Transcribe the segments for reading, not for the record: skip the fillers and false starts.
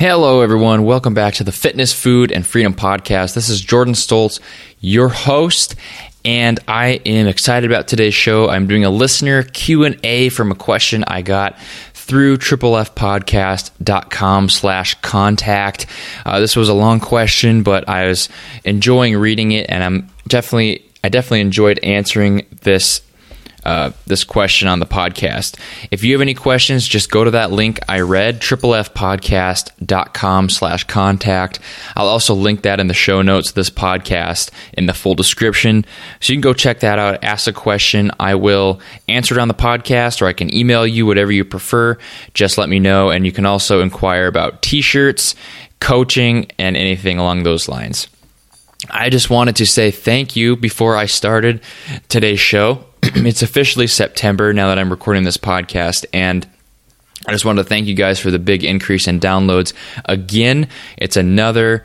Hello, everyone. Welcome back to the Fitness, Food, and Freedom Podcast. This is Jordan Stoltz, your host, and I am excited about today's show. I'm doing a listener Q&A from a question I got through triplefpodcast.com/contact. This was a long question, but I was enjoying reading it, and I definitely enjoyed answering this question on the podcast. If you have any questions, just go to that link I read, triplefpodcast.com/contact. I'll also link that in the show notes of this podcast in the full description. So you can go check that out, ask a question. I will answer it on the podcast, or I can email you, whatever you prefer. Just let me know. And you can also inquire about t-shirts, coaching, and anything along those lines. I just wanted to say thank you before I started today's show. It's officially September now that I'm recording this podcast, and I just wanted to thank you guys for the big increase in downloads. Again, it's another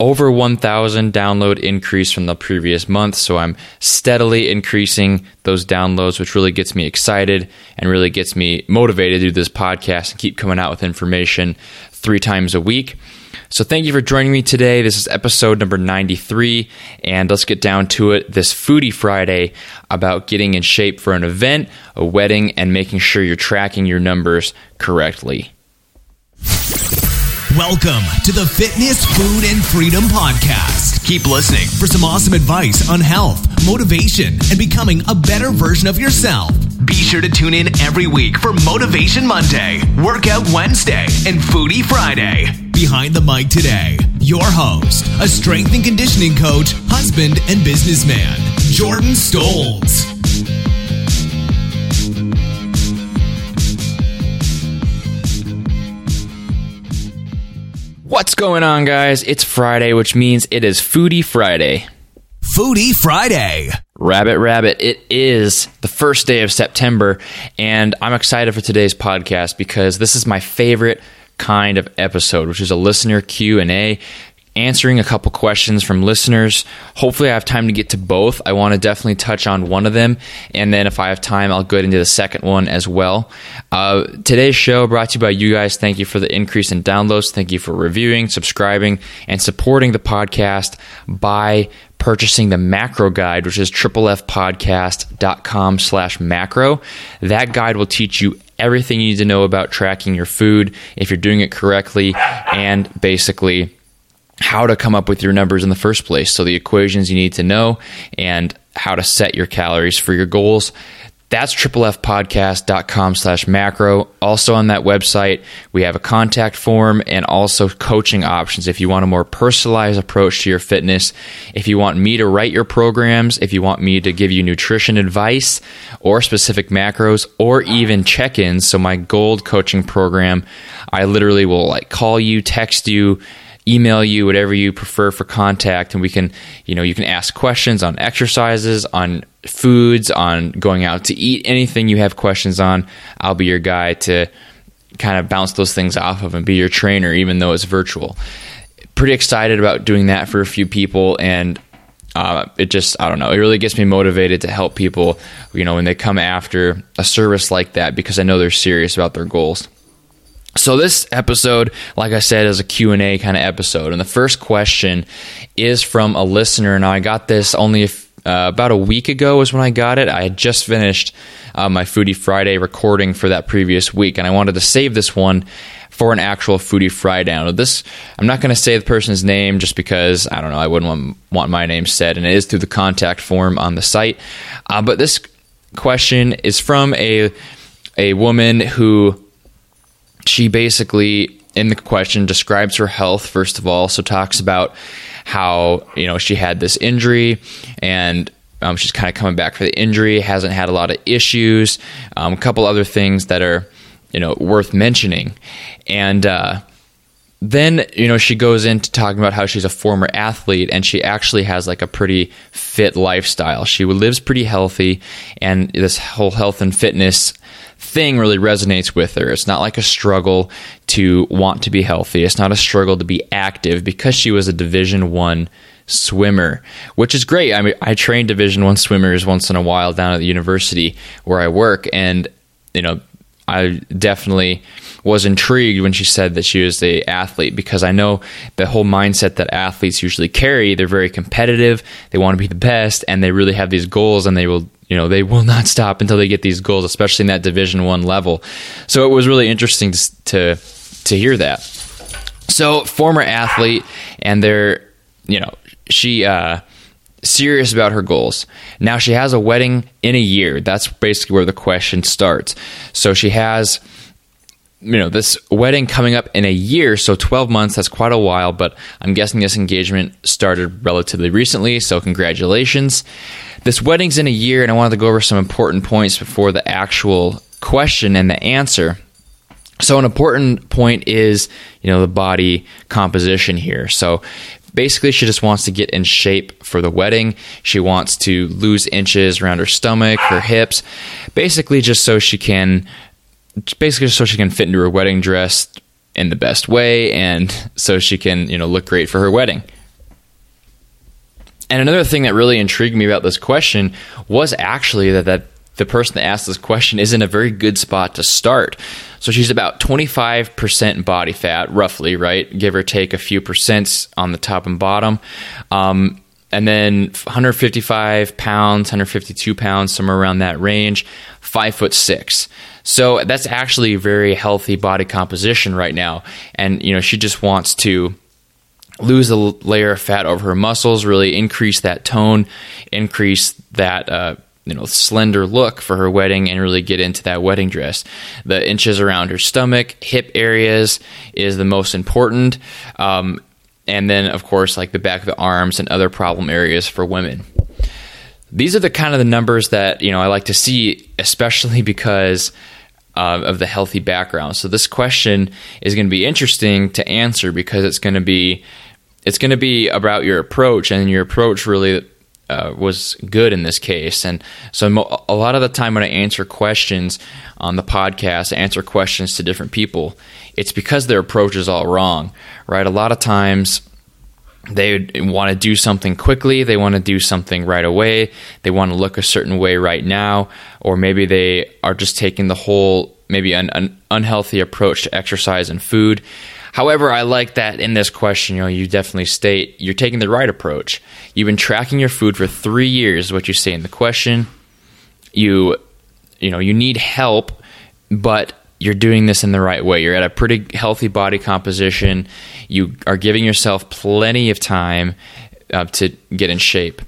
over 1,000 download increase from the previous month, so I'm steadily increasing those downloads, which really gets me excited and really gets me motivated to do this podcast and keep coming out with information 3 times a week. So thank you for joining me today. This is episode number 93, and let's get down to it this Foodie Friday about getting in shape for an event, a wedding, and making sure you're tracking your numbers correctly. Welcome to the Fitness, Food, and Freedom Podcast. Keep listening for some awesome advice on health, motivation, and becoming a better version of yourself. Be sure to tune in every week for Motivation Monday, Workout Wednesday, and Foodie Friday. Behind the mic today, your host, a strength and conditioning coach, husband, and businessman, Jordan Stoltz. What's going on, guys? It's Friday, which means it is Foodie Friday. Foodie Friday. Rabbit, it is the first day of September, and I'm excited for today's podcast because this is my favorite kind of episode, which is a listener Q&A, answering a couple questions from listeners. Hopefully I have time to get to both. I want to definitely touch on one of them, and then if I have time, I'll get into the second one as well. Today's show brought to you by you guys. Thank you for the increase in downloads. Thank you for reviewing, subscribing, and supporting the podcast by purchasing the macro guide, which is triplefpodcast.com/macro. That guide will teach you everything you need to know about tracking your food, if you're doing it correctly, and basically how to come up with your numbers in the first place. So the equations you need to know and how to set your calories for your goals. That's triplefpodcast.com/macro. Also on that website, we have a contact form and also coaching options. If you want a more personalized approach to your fitness, if you want me to write your programs, if you want me to give you nutrition advice or specific macros or even check-ins. So my gold coaching program, I literally will call you, text you, email you, whatever you prefer for contact, and we can, you can ask questions on exercises, on foods, on going out to eat, anything you have questions on. I'll be your guy to kind of bounce those things off of and be your trainer, even though it's virtual. Pretty excited about doing that for a few people, and it really gets me motivated to help people, when they come after a service like that, because I know they're serious about their goals. So this episode, like I said, is a Q&A kind of episode. And the first question is from a listener. Now, I got this only about a week ago is when I got it. I had just finished my Foodie Friday recording for that previous week, and I wanted to save this one for an actual Foodie Friday. Now, I'm not going to say the person's name just because, I wouldn't want my name said, and it is through the contact form on the site. But this question is from a woman who... She basically, in the question, describes her health, first of all, so talks about how, she had this injury, and she's kind of coming back for the injury, hasn't had a lot of issues, a couple other things that are, worth mentioning. And then, she goes into talking about how she's a former athlete, and she actually has a pretty fit lifestyle. She lives pretty healthy, and this whole health and fitness thing really resonates with her. It's not a struggle to want to be healthy. It's not a struggle to be active, because she was a Division I swimmer, which is great. I mean, I train Division I swimmers once in a while down at the university where I work, and I definitely was intrigued when she said that she was the athlete, because I know the whole mindset that athletes usually carry. They're very competitive, they want to be the best, and they really have these goals, and they will, you know, they will not stop until they get these goals, especially in that Division I level. So it was really interesting to hear that. So former athlete, and they're, you know, she serious about her goals. Now she has a wedding in a year. That's basically where the question starts. So she has, you know, this wedding coming up in a year, so 12 months, that's quite a while, but I'm guessing this engagement started relatively recently, so congratulations. This wedding's in a year, and I wanted to go over some important points before the actual question and the answer. So an important point is, you know, the body composition here. So basically, she just wants to get in shape for the wedding. She wants to lose inches around her stomach, her hips, basically just so she can fit into her wedding dress in the best way, and so she can, you know, look great for her wedding. And another thing that really intrigued me about this question was actually that the person that asked this question is in a very good spot to start. So she's about 25% body fat, roughly, right? Give or take a few percents on the top and bottom. And then 155 pounds, 152 pounds, somewhere around that range, 5'6". So that's actually a very healthy body composition right now. And, you know, she just wants to lose a layer of fat over her muscles, really increase that tone, increase that, you know, slender look for her wedding, and really get into that wedding dress. The inches around her stomach, hip areas is the most important. And then, of course, like the back of the arms and other problem areas for women. These are the kind of the numbers that, you know, I like to see, especially because of the healthy background. So this question is going to be interesting to answer, because it's going to be about your approach, and your approach really was good in this case. And so a lot of the time when I answer questions on the podcast, I answer questions to different people, it's because their approach is all wrong, right? A lot of times they want to do something quickly, they want to do something right away, they want to look a certain way right now, or maybe they are just taking the whole, maybe an unhealthy approach to exercise and food. However, I like that in this question, you know, you definitely state you're taking the right approach. You've been tracking your food for 3 years, is what you say in the question. You know, you need help, but you're doing this in the right way. You're at a pretty healthy body composition. You are giving yourself plenty of time to get in shape.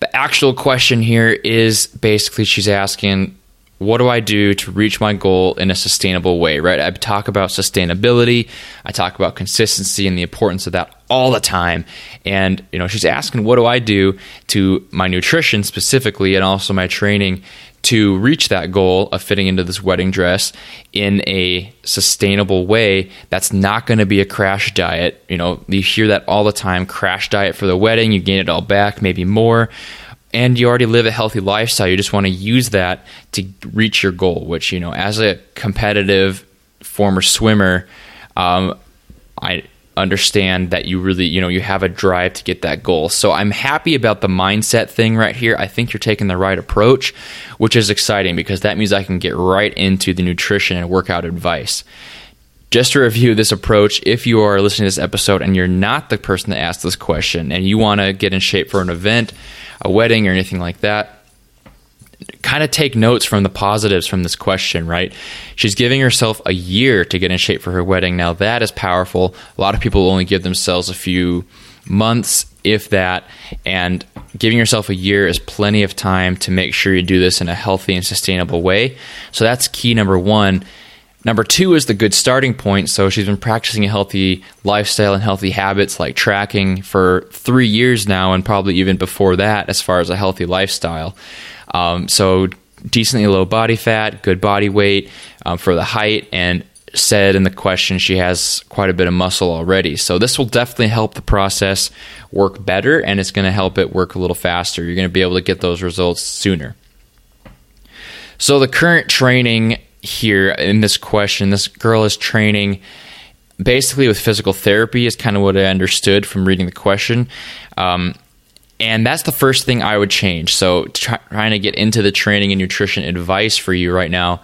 The actual question here is basically she's asking, what do I do to reach my goal in a sustainable way, right? I talk about sustainability. I talk about consistency and the importance of that all the time. And, you know, she's asking, what do I do to my nutrition specifically, and also my training, to reach that goal of fitting into this wedding dress in a sustainable way that's not going to be a crash diet? You know, you hear that all the time, crash diet for the wedding, you gain it all back, maybe more. And you already live a healthy lifestyle. You just want to use that to reach your goal, which, you know, as a competitive former swimmer, I understand that you really, you know, you have a drive to get that goal. So I'm happy about the mindset thing right here. I think you're taking the right approach, which is exciting, because that means I can get right into the nutrition and workout advice. Just to review this approach, if you are listening to this episode and you're not the person that asked this question, and you want to get in shape for an event, a wedding, or anything like that, kind of take notes from the positives from this question, right? She's giving herself a year to get in shape for her wedding. Now, that is powerful. A lot of people only give themselves a few months, if that, and giving yourself a year is plenty of time to make sure you do this in a healthy and sustainable way. So that's key number one. Number two is the good starting point. So she's been practicing a healthy lifestyle and healthy habits like tracking for 3 years now, and probably even before that as far as a healthy lifestyle. So decently low body fat, good body weight for the height, and said in the question she has quite a bit of muscle already. So this will definitely help the process work better, and it's going to help it work a little faster. You're going to be able to get those results sooner. So the current training here in this question, this girl is training basically with physical therapy, is kind of what I understood from reading the question. And that's the first thing I would change. So trying to get into the training and nutrition advice for you right now,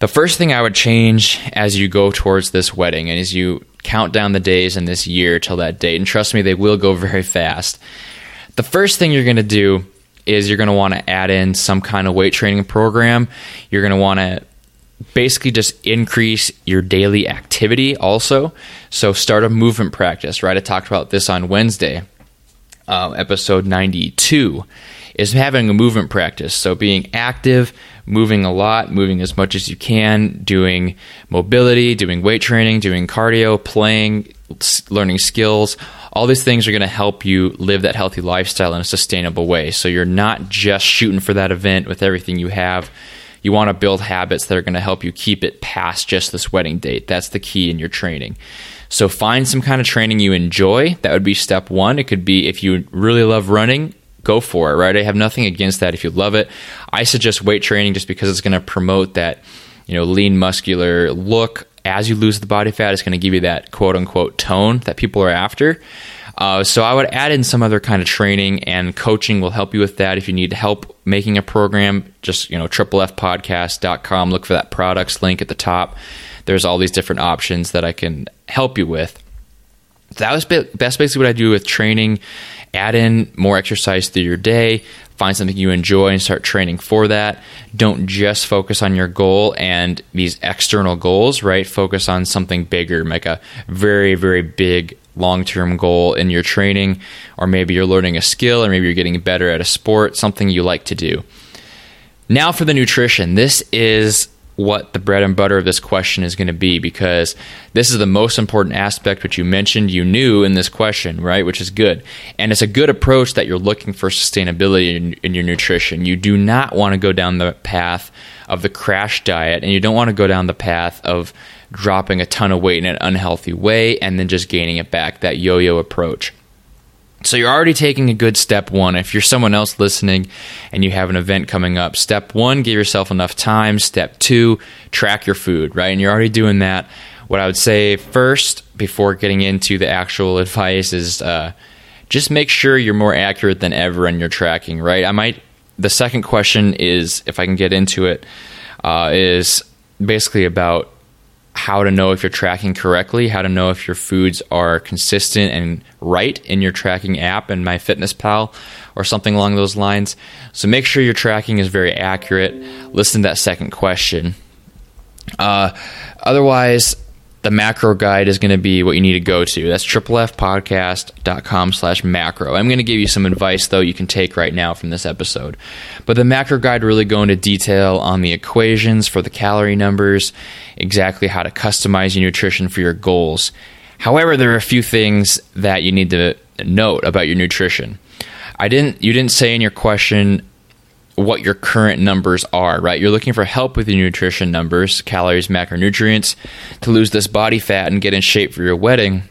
The first thing I would change as you go towards this wedding and as you count down the days in this year till that date, and trust me, they will go very fast. The first thing you're going to do is you're going to want to add in some kind of weight training program. You're going to want to basically just increase your daily activity also. So start a movement practice, right? I talked about this on Wednesday, episode 92, is having a movement practice. So being active, moving a lot, moving as much as you can, doing mobility, doing weight training, doing cardio, playing, learning skills. All these things are going to help you live that healthy lifestyle in a sustainable way. So you're not just shooting for that event with everything you have. You want to build habits that are going to help you keep it past just this wedding date. That's the key in your training. So find some kind of training you enjoy. That would be step one. It could be, if you really love running, go for it, right? I have nothing against that if you love it. I suggest weight training just because it's going to promote that, you know, lean, muscular look. As you lose the body fat, it's going to give you that quote-unquote tone that people are after. So I would add in some other kind of training, and coaching will help you with that. If you need help making a program, just, you know, triplefpodcast.com. Look for that products link at the top. There's all these different options that I can help you with. That's basically what I do with training. Add in more exercise through your day. Find something you enjoy and start training for that. Don't just focus on your goal and these external goals, right? Focus on something bigger. Make a very, very big long-term goal in your training, or maybe you're learning a skill, or maybe you're getting better at a sport, something you like to do. Now for the nutrition. This is what the bread and butter of this question is going to be, because this is the most important aspect, which you mentioned you knew in this question, right? Which is good. And it's a good approach that you're looking for sustainability in your nutrition. You do not want to go down the path of the crash diet, and you don't want to go down the path of dropping a ton of weight in an unhealthy way and then just gaining it back, that yo-yo approach. So you're already taking a good step one. If you're someone else listening and you have an event coming up, step one, give yourself enough time. Step two, track your food, right? And you're already doing that. What I would say first, before getting into the actual advice, is just make sure you're more accurate than ever in your tracking, right? The second question is, if I can get into it, is basically about how to know if you're tracking correctly, how to know if your foods are consistent and right in your tracking app and MyFitnessPal or something along those lines. So make sure your tracking is very accurate. Listen to that second question. Otherwise, the macro guide is going to be what you need to go to. That's triplefpodcast.com/macro. I'm going to give you some advice, though, you can take right now from this episode. But the macro guide really go into detail on the equations for the calorie numbers, exactly how to customize your nutrition for your goals. However, there are a few things that you need to note about your nutrition. You didn't say in your question what your current numbers are, right? You're looking for help with your nutrition numbers, calories, macronutrients, to lose this body fat and get in shape for your wedding.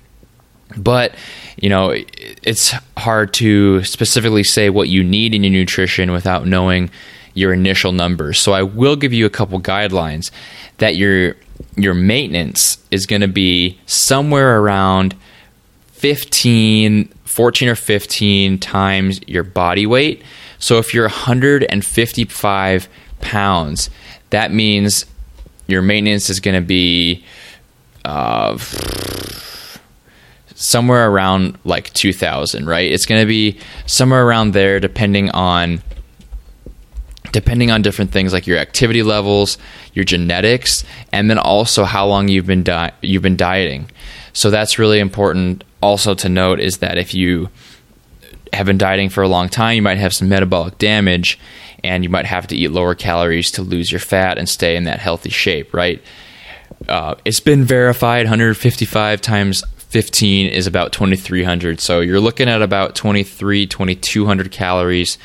But, you know, it's hard to specifically say what you need in your nutrition without knowing your initial numbers. So I will give you a couple guidelines that your maintenance is going to be somewhere around 14 or 15 times your body weight. So if you're 155 pounds, that means your maintenance is going to be somewhere around like 2,000, right? It's going to be somewhere around there, depending on different things like your activity levels, your genetics, and then also how long you've been dieting. So that's really important also to note, is that if you have been dieting for a long time, you might have some metabolic damage, and you might have to eat lower calories to lose your fat and stay in that healthy shape, right? It's been verified 155 times 15 is about 2,300. So you're looking at about 2,200 calories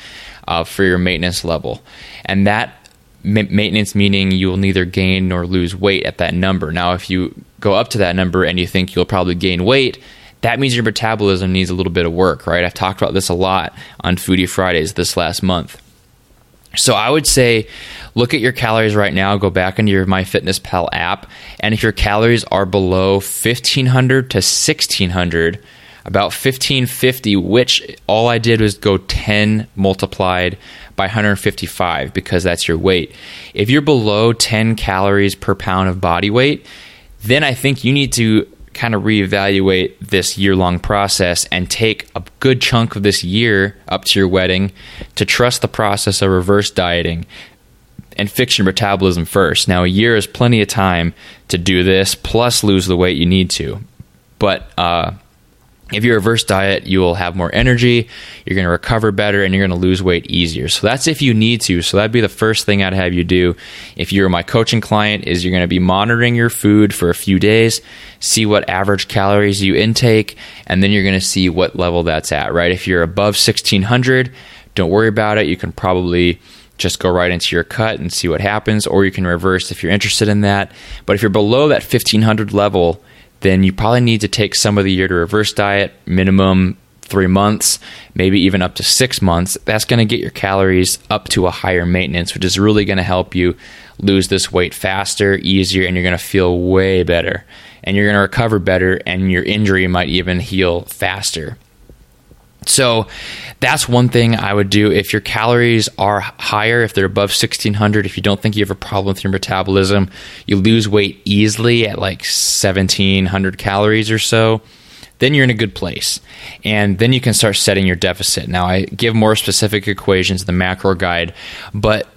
for your maintenance level. And that maintenance meaning you will neither gain nor lose weight at that number. Now, if you go up to that number and you think you'll probably gain weight, that means your metabolism needs a little bit of work, right? I've talked about this a lot on Foodie Fridays this last month. So I would say, look at your calories right now, go back into your MyFitnessPal app, and if your calories are below 1,500 to 1,600 about 1550, which all I did was go 10 multiplied by 155 because that's your weight. If you're below 10 calories per pound of body weight, then I think you need to kind of reevaluate this year-long process and take a good chunk of this year up to your wedding to trust the process of reverse dieting and fix your metabolism first. Now, a year is plenty of time to do this, plus lose the weight you need to. But if you reverse diet, you will have more energy, you're going to recover better, and you're going to lose weight easier. So that's if you need to. So that'd be the first thing I'd have you do if you're my coaching client, is you're going to be monitoring your food for a few days, see what average calories you intake, and then you're going to see what level that's at, right? If you're above 1,600, don't worry about it. You can probably just go right into your cut and see what happens, or you can reverse if you're interested in that. But if you're below that 1,500 level, then you probably need to take some of the year to reverse diet, minimum 3 months, maybe even up to 6 months. That's going to get your calories up to a higher maintenance, which is really going to help you lose this weight faster, easier, and you're going to feel way better. And you're going to recover better, and your injury might even heal faster. So that's one thing I would do. If your calories are higher, if they're above 1,600, if you don't think you have a problem with your metabolism, you lose weight easily at like 1,700 calories or so, then you're in a good place. And then you can start setting your deficit. Now, I give more specific equations in the macro guide, but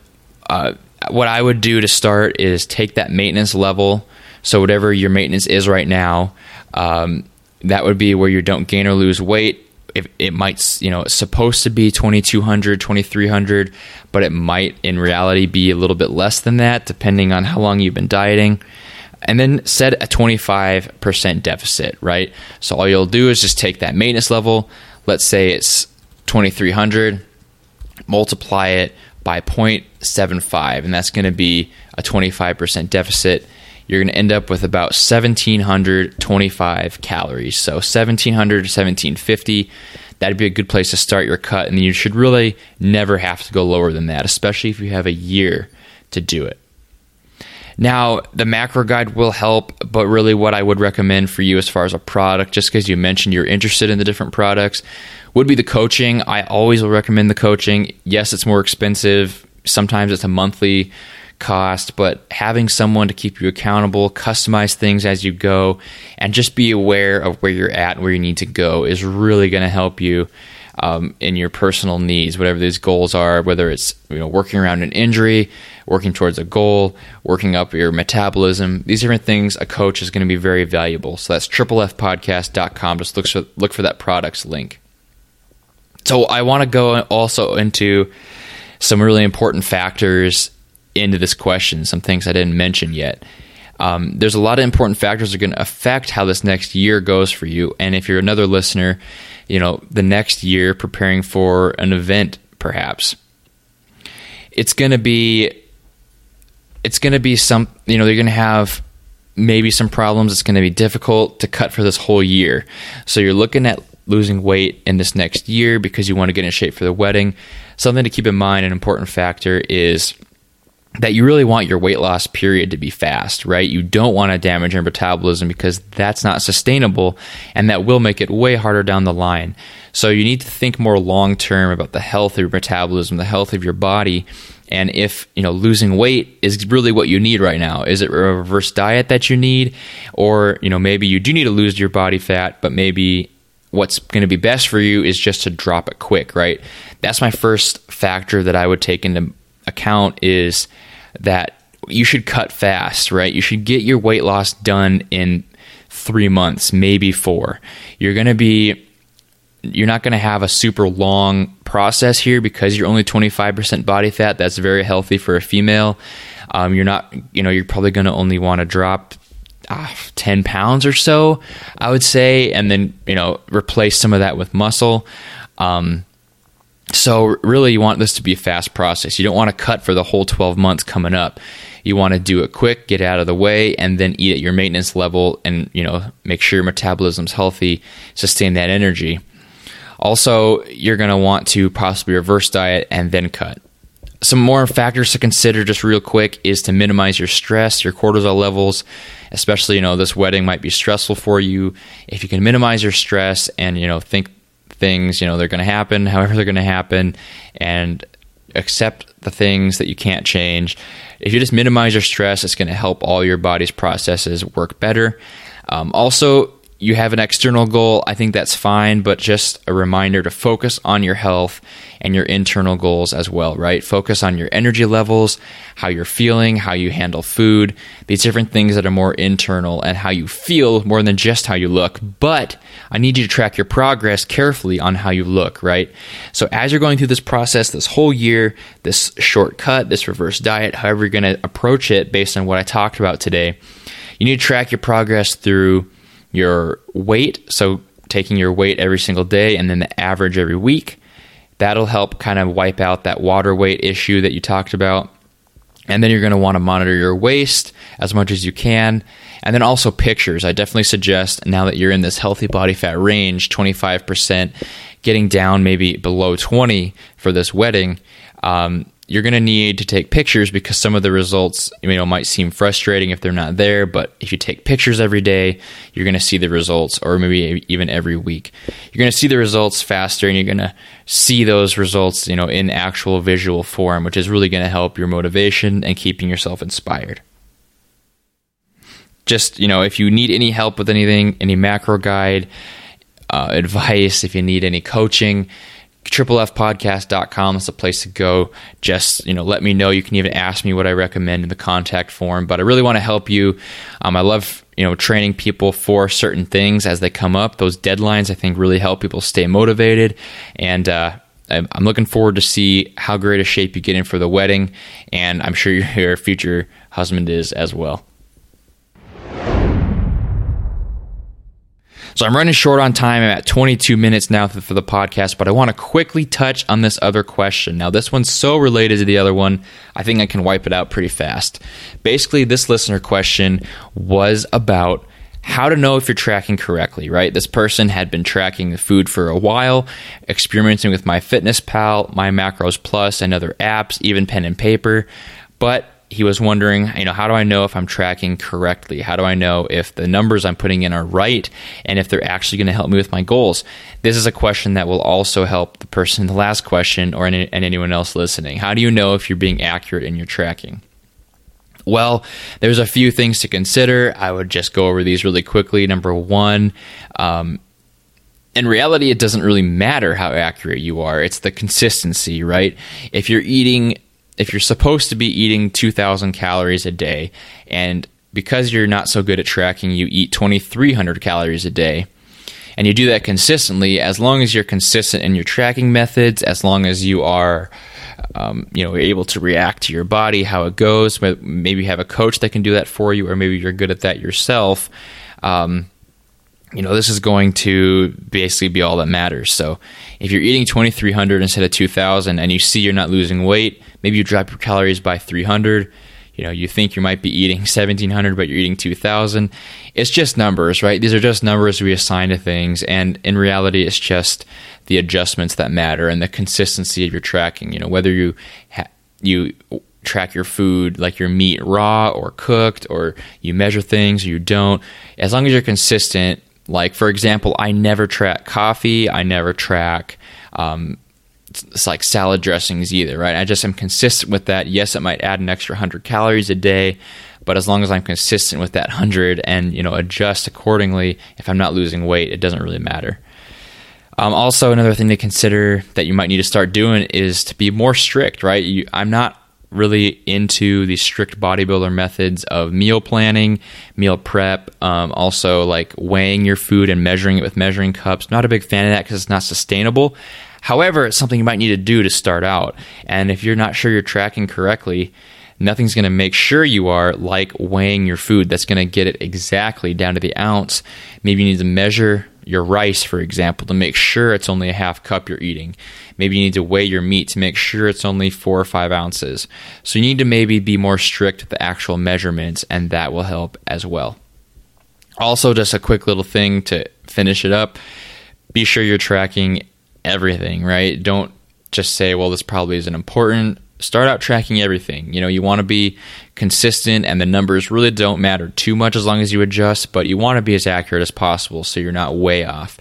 what I would do to start is take that maintenance level, so whatever your maintenance is right now, that would be where you don't gain or lose weight. If it might, you know, it's supposed to be 2,200, 2,300, but it might in reality be a little bit less than that, depending on how long you've been dieting. And then set a 25% deficit, right? So all you'll do is just take that maintenance level. Let's say it's 2,300, multiply it by 0.75, and that's going to be a 25% deficit. You're going to end up with about 1,725 calories. So 1,700 to 1,750, that'd be a good place to start your cut. And you should really never have to go lower than that, especially if you have a year to do it. Now, the macro guide will help, but really what I would recommend for you as far as a product, just because you mentioned you're interested in the different products, would be the coaching. I always will recommend the coaching. Yes, it's more expensive. Sometimes it's a monthly cost, but having someone to keep you accountable, customize things as you go, and just be aware of where you're at and where you need to go is really going to help you in your personal needs, whatever these goals are, whether it's, you know, working around an injury, working towards a goal, working up your metabolism. These different things, a coach is going to be very valuable. So that's triplefpodcast.com. Just look for that products link. So I want to go also into some really important factors into this question, some things I didn't mention yet. There's a lot of important factors that are going to affect how this next year goes for you. And if you're another listener, you know, the next year preparing for an event, perhaps it's going to be some, you know, they're going to have maybe some problems. It's going to be difficult to cut for this whole year. So you're looking at losing weight in this next year because you want to get in shape for the wedding. Something to keep in mind, an important factor is that you really want your weight loss period to be fast, right? You don't want to damage your metabolism because that's not sustainable, and that will make it way harder down the line. So you need to think more long-term about the health of your metabolism, the health of your body, and if, you know, losing weight is really what you need right now. Is it a reverse diet that you need? Or, you know, maybe you do need to lose your body fat, but maybe what's going to be best for you is just to drop it quick, right? That's my first factor that I would take into account, is that you should cut fast, right? You should get your weight loss done in 3 months, maybe 4. You're not going to have a super long process here because you're only 25% body fat. That's very healthy for a female. You're probably going to only want to drop 10 pounds or so, I would say, and then, you know, replace some of that with muscle. So really, you want this to be a fast process. You don't want to cut for the whole 12 months coming up. You want to do it quick, get out of the way, and then eat at your maintenance level and, you know, make sure your metabolism's healthy, sustain that energy. Also, you're going to want to possibly reverse diet and then cut. Some more factors to consider just real quick is to minimize your stress, your cortisol levels, especially, this wedding might be stressful for you. If you can minimize your stress and, think things, they're going to happen, however they're going to happen, and accept the things that you can't change. If you just minimize your stress, it's going to help all your body's processes work better. Also, you have an external goal. I think that's fine, but just a reminder to focus on your health and your internal goals as well, right? Focus on your energy levels, how you're feeling, how you handle food, these different things that are more internal, and how you feel more than just how you look. But I need you to track your progress carefully on how you look, right? So as you're going through this process, this whole year, this shortcut, this reverse diet, however you're going to approach it based on what I talked about today, you need to track your progress through your weight, so taking your weight every single day and then the average every week. That'll help kind of wipe out that water weight issue that you talked about. And then you're going to want to monitor your waist as much as you can. And then also pictures. I definitely suggest, now that you're in this healthy body fat range, 25%, getting down maybe below 20 for this wedding, you're going to need to take pictures, because some of the results, might seem frustrating if they're not there, but if you take pictures every day, you're going to see the results, or maybe even every week. You're going to see the results faster, and you're going to see those results, in actual visual form, which is really going to help your motivation and keeping yourself inspired. Just, if you need any help with anything, any macro guide, advice, if you need any coaching, triplefpodcast.com is the place to go. Just, let me know. You can even ask me what I recommend in the contact form, but I really want to help you. I love, training people for certain things as they come up. Those deadlines, I think, really help people stay motivated, and I'm looking forward to see how great a shape you get in for the wedding, and I'm sure your future husband is as well. So I'm running short on time. I'm at 22 minutes now for the podcast, but I want to quickly touch on this other question. Now, this one's so related to the other one, I think I can wipe it out pretty fast. Basically, this listener question was about how to know if you're tracking correctly, right? This person had been tracking the food for a while, experimenting with MyFitnessPal, MyMacrosPlus, and other apps, even pen and paper, but he was wondering, how do I know if I'm tracking correctly? How do I know if the numbers I'm putting in are right, and if they're actually going to help me with my goals? This is a question that will also help the person in the last question, or and anyone else listening. How do you know if you're being accurate in your tracking? Well, there's a few things to consider. I would just go over these really quickly. Number one, in reality, it doesn't really matter how accurate you are. It's the consistency, right? If you're supposed to be eating 2,000 calories a day, and because you're not so good at tracking, you eat 2,300 calories a day, and you do that consistently, as long as you're consistent in your tracking methods, as long as you are able to react to your body, how it goes, maybe have a coach that can do that for you, or maybe you're good at that yourself, this is going to basically be all that matters. So if you're eating 2,300 instead of 2,000 and you see you're not losing weight, maybe you drop your calories by 300, you think you might be eating 1,700, but you're eating 2,000. It's just numbers, right? These are just numbers we assign to things. And in reality, it's just the adjustments that matter and the consistency of your tracking, whether you track your food, like your meat raw or cooked, or you measure things or you don't. As long as you're consistent. Like, for example, I never track coffee. I never track it's like salad dressings either, right? I just am consistent with that. Yes, it might add an extra 100 calories a day, but as long as I'm consistent with that 100 and, adjust accordingly, if I'm not losing weight, it doesn't really matter. Also, another thing to consider that you might need to start doing is to be more strict, right? I'm not really into the strict bodybuilder methods of meal planning, meal prep, also like weighing your food and measuring it with measuring cups. Not a big fan of that because it's not sustainable. However, it's something you might need to do to start out. And if you're not sure you're tracking correctly, nothing's going to make sure you are like weighing your food. That's going to get it exactly down to the ounce. Maybe you need to measure your rice, for example, to make sure it's only a half cup you're eating. Maybe you need to weigh your meat to make sure it's only 4 or 5 ounces. So you need to maybe be more strict with the actual measurements, and that will help as well. Also, just a quick little thing to finish it up. Be sure you're tracking everything, right? Don't just say, well, this probably isn't important. start out tracking everything. You know, you want to be consistent, and the numbers really don't matter too much as long as you adjust, but you want to be as accurate as possible so you're not way off.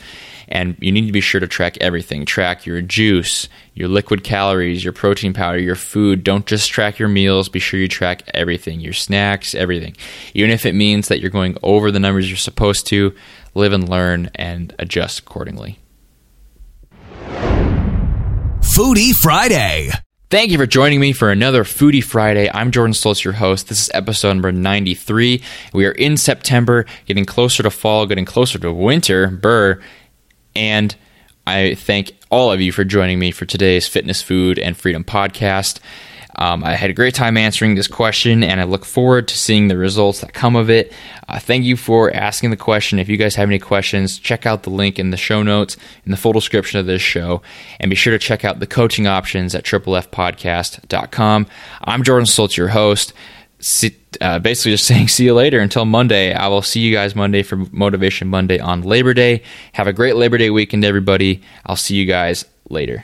And you need to be sure to track everything. Track your juice, your liquid calories, your protein powder, your food. Don't just track your meals. Be sure you track everything, your snacks, everything. Even if it means that you're going over the numbers you're supposed to, live and learn and adjust accordingly. Foodie Friday. Thank you for joining me for another Foodie Friday. I'm Jordan Stoltz, your host. This is episode number 93. We are in September, getting closer to fall, getting closer to winter, burr. And I thank all of you for joining me for today's Fitness, Food, and Freedom podcast. I had a great time answering this question, and I look forward to seeing the results that come of it. Thank you for asking the question. If you guys have any questions, check out the link in the show notes, in the full description of this show, and be sure to check out the coaching options at triplefpodcast.com. I'm Jordan Stoltz, your host. Basically just saying see you later until Monday. I will see you guys Monday for Motivation Monday on Labor Day. Have a great Labor Day weekend, everybody. I'll see you guys later.